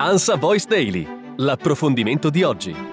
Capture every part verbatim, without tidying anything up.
Ansa Voice Daily, l'approfondimento di oggi.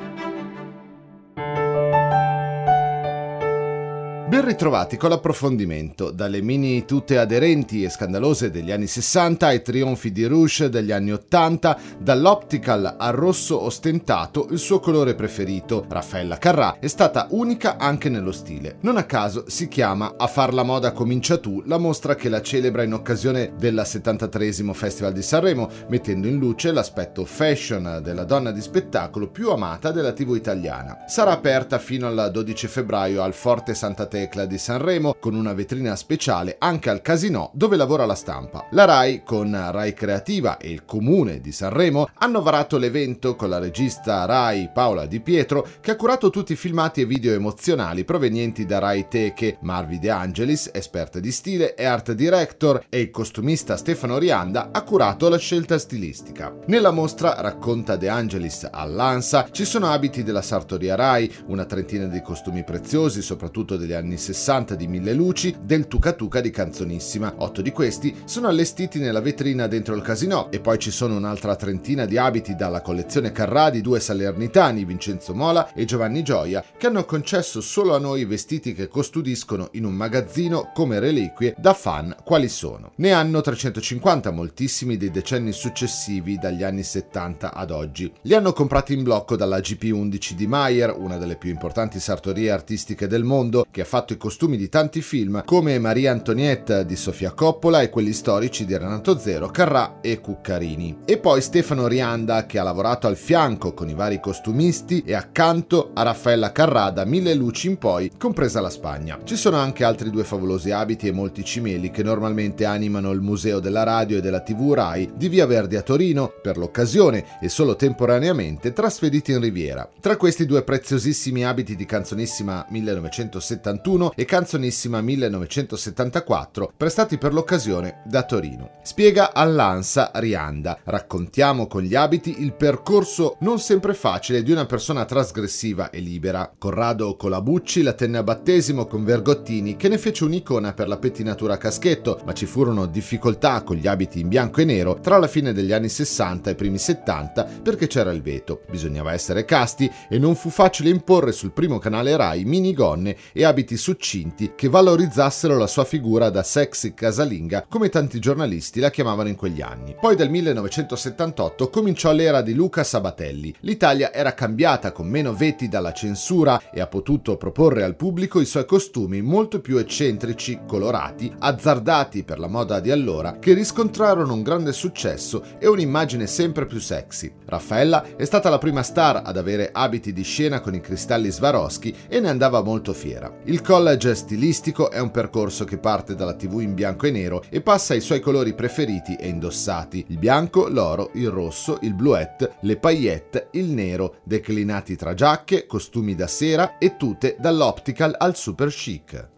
Ben ritrovati con l'approfondimento, dalle mini tute aderenti e scandalose degli anni sessanta ai trionfi di Rouge degli anni ottanta, dall'optical al rosso ostentato il suo colore preferito. Raffaella Carrà è stata unica anche nello stile. Non a caso si chiama A far la moda comincia tu la mostra che la celebra in occasione del settantatreesimo Festival di Sanremo, mettendo in luce l'aspetto fashion della donna di spettacolo più amata della tivù italiana. Sarà aperta fino al dodici febbraio al Forte Santa Tecla di Sanremo, con una vetrina speciale anche al Casinò dove lavora la stampa. La Rai, con Rai Creativa e il Comune di Sanremo, hanno varato l'evento con la regista Rai Paola Di Pietro, che ha curato tutti i filmati e video emozionali provenienti da Rai Teche, Marvi De Angelis, esperta di stile e art director, e il costumista Stefano Rianda ha curato la scelta stilistica. Nella mostra, racconta De Angelis all'Ansa, ci sono abiti della Sartoria Rai, una trentina di costumi preziosi, soprattutto degli anni anni sessanta di Mille Luci, del Tucatuca di Canzonissima. Otto di questi sono allestiti nella vetrina dentro il Casinò, e poi ci sono un'altra trentina di abiti dalla collezione Carrà di due salernitani, Vincenzo Mola e Giovanni Gioia, che hanno concesso solo a noi vestiti che custodiscono in un magazzino come reliquie da fan quali sono. Ne hanno trecentocinquanta, moltissimi dei decenni successivi dagli anni settanta ad oggi. Li hanno comprati in blocco dalla G P undici di Maier, una delle più importanti sartorie artistiche del mondo, che ha fatto i costumi di tanti film come Maria Antonietta di Sofia Coppola e quelli storici di Renato Zero, Carrà e Cuccarini. E poi Stefano Rianda, che ha lavorato al fianco con i vari costumisti e accanto a Raffaella Carrà da Mille Luci in poi, compresa la Spagna. Ci sono anche altri due favolosi abiti e molti cimeli che normalmente animano il museo della radio e della tivù Rai di Via Verdi a Torino, per l'occasione e solo temporaneamente trasferiti in Riviera. Tra questi due preziosissimi abiti di Canzonissima millenovecentosettanta e Canzonissima millenovecentosettantaquattro, prestati per l'occasione da Torino. Spiega all'Ansa Rianda: raccontiamo con gli abiti il percorso non sempre facile di una persona trasgressiva e libera. Corrado Colabucci la tenne a battesimo con Vergottini, che ne fece un'icona per la pettinatura a caschetto, ma ci furono difficoltà con gli abiti in bianco e nero tra la fine degli anni sessanta e i primi settanta, perché c'era il veto. Bisognava essere casti e non fu facile imporre sul primo canale Rai minigonne e abiti succinti che valorizzassero la sua figura da sexy casalinga, come tanti giornalisti la chiamavano in quegli anni. Poi dal millenovecentosettantotto cominciò l'era di Luca Sabatelli. L'Italia era cambiata, con meno veti dalla censura, e ha potuto proporre al pubblico i suoi costumi molto più eccentrici, colorati, azzardati per la moda di allora, che riscontrarono un grande successo e un'immagine sempre più sexy. Raffaella è stata la prima star ad avere abiti di scena con i cristalli Swarovski e ne andava molto fiera. Il college stilistico è un percorso che parte dalla tivù in bianco e nero e passa ai suoi colori preferiti e indossati: il bianco, l'oro, il rosso, il bluette, le paillette, il nero, declinati tra giacche, costumi da sera e tute dall'optical al super chic.